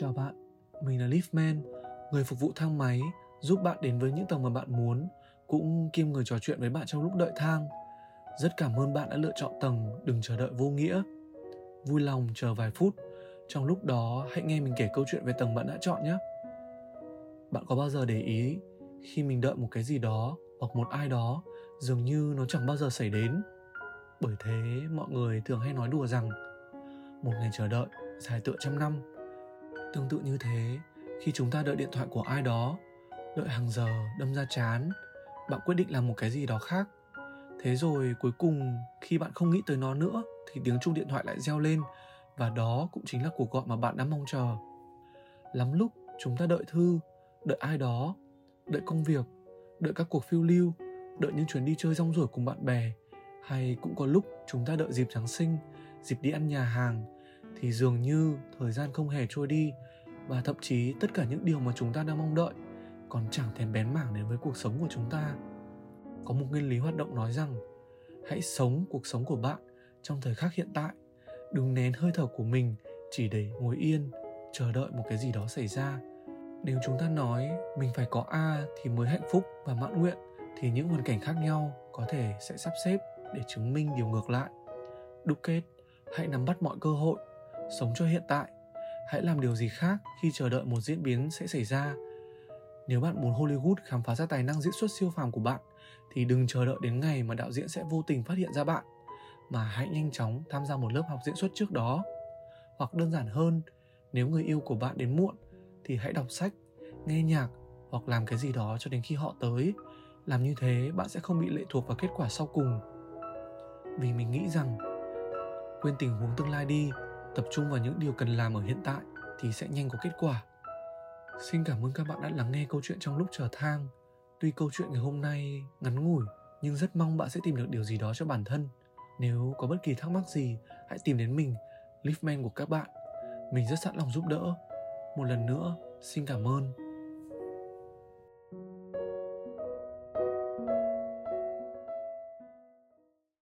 Chào bạn, mình là Leafman, người phục vụ thang máy, giúp bạn đến với những tầng mà bạn muốn, cũng kiêm người trò chuyện với bạn trong lúc đợi thang. Rất cảm ơn bạn đã lựa chọn tầng đừng chờ đợi vô nghĩa. Vui lòng chờ vài phút, trong lúc đó hãy nghe mình kể câu chuyện về tầng bạn đã chọn nhé. Bạn có bao giờ để ý, khi mình đợi một cái gì đó hoặc một ai đó, dường như nó chẳng bao giờ xảy đến. Bởi thế mọi người thường hay nói đùa rằng, một ngày chờ đợi dài tựa trăm năm. Tương tự như thế, khi chúng ta đợi điện thoại của ai đó, đợi hàng giờ đâm ra chán, bạn quyết định làm một cái gì đó khác. Thế rồi cuối cùng khi bạn không nghĩ tới nó nữa thì tiếng chuông điện thoại lại reo lên, và đó cũng chính là cuộc gọi mà bạn đã mong chờ. Lắm lúc chúng ta đợi thư, đợi ai đó, đợi công việc, đợi các cuộc phiêu lưu, đợi những chuyến đi chơi rong ruổi cùng bạn bè, hay cũng có lúc chúng ta đợi dịp Giáng sinh, dịp đi ăn nhà hàng, thì dường như thời gian không hề trôi đi, và thậm chí tất cả những điều mà chúng ta đang mong đợi còn chẳng thèm bén mảng đến với cuộc sống của chúng ta. Có một nguyên lý hoạt động nói rằng, hãy sống cuộc sống của bạn trong thời khắc hiện tại, đừng nén hơi thở của mình chỉ để ngồi yên, chờ đợi một cái gì đó xảy ra. Nếu chúng ta nói mình phải có A thì mới hạnh phúc và mãn nguyện, thì những hoàn cảnh khác nhau có thể sẽ sắp xếp để chứng minh điều ngược lại. Đúc kết, hãy nắm bắt mọi cơ hội, sống cho hiện tại. Hãy làm điều gì khác khi chờ đợi một diễn biến sẽ xảy ra. Nếu bạn muốn Hollywood khám phá ra tài năng diễn xuất siêu phàm của bạn, thì đừng chờ đợi đến ngày mà đạo diễn sẽ vô tình phát hiện ra bạn, mà hãy nhanh chóng tham gia một lớp học diễn xuất trước đó. Hoặc đơn giản hơn, nếu người yêu của bạn đến muộn, thì hãy đọc sách, nghe nhạc hoặc làm cái gì đó cho đến khi họ tới. Làm như thế bạn sẽ không bị lệ thuộc vào kết quả sau cùng. Vì mình nghĩ rằng, quên tình huống tương lai đi, tập trung vào những điều cần làm ở hiện tại thì sẽ nhanh có kết quả. Xin cảm ơn các bạn đã lắng nghe câu chuyện trong lúc chờ thang. Tuy câu chuyện ngày hôm nay ngắn ngủi, nhưng rất mong bạn sẽ tìm được điều gì đó cho bản thân. Nếu có bất kỳ thắc mắc gì, hãy tìm đến mình, Liftman của các bạn. Mình rất sẵn lòng giúp đỡ. Một lần nữa, xin cảm ơn.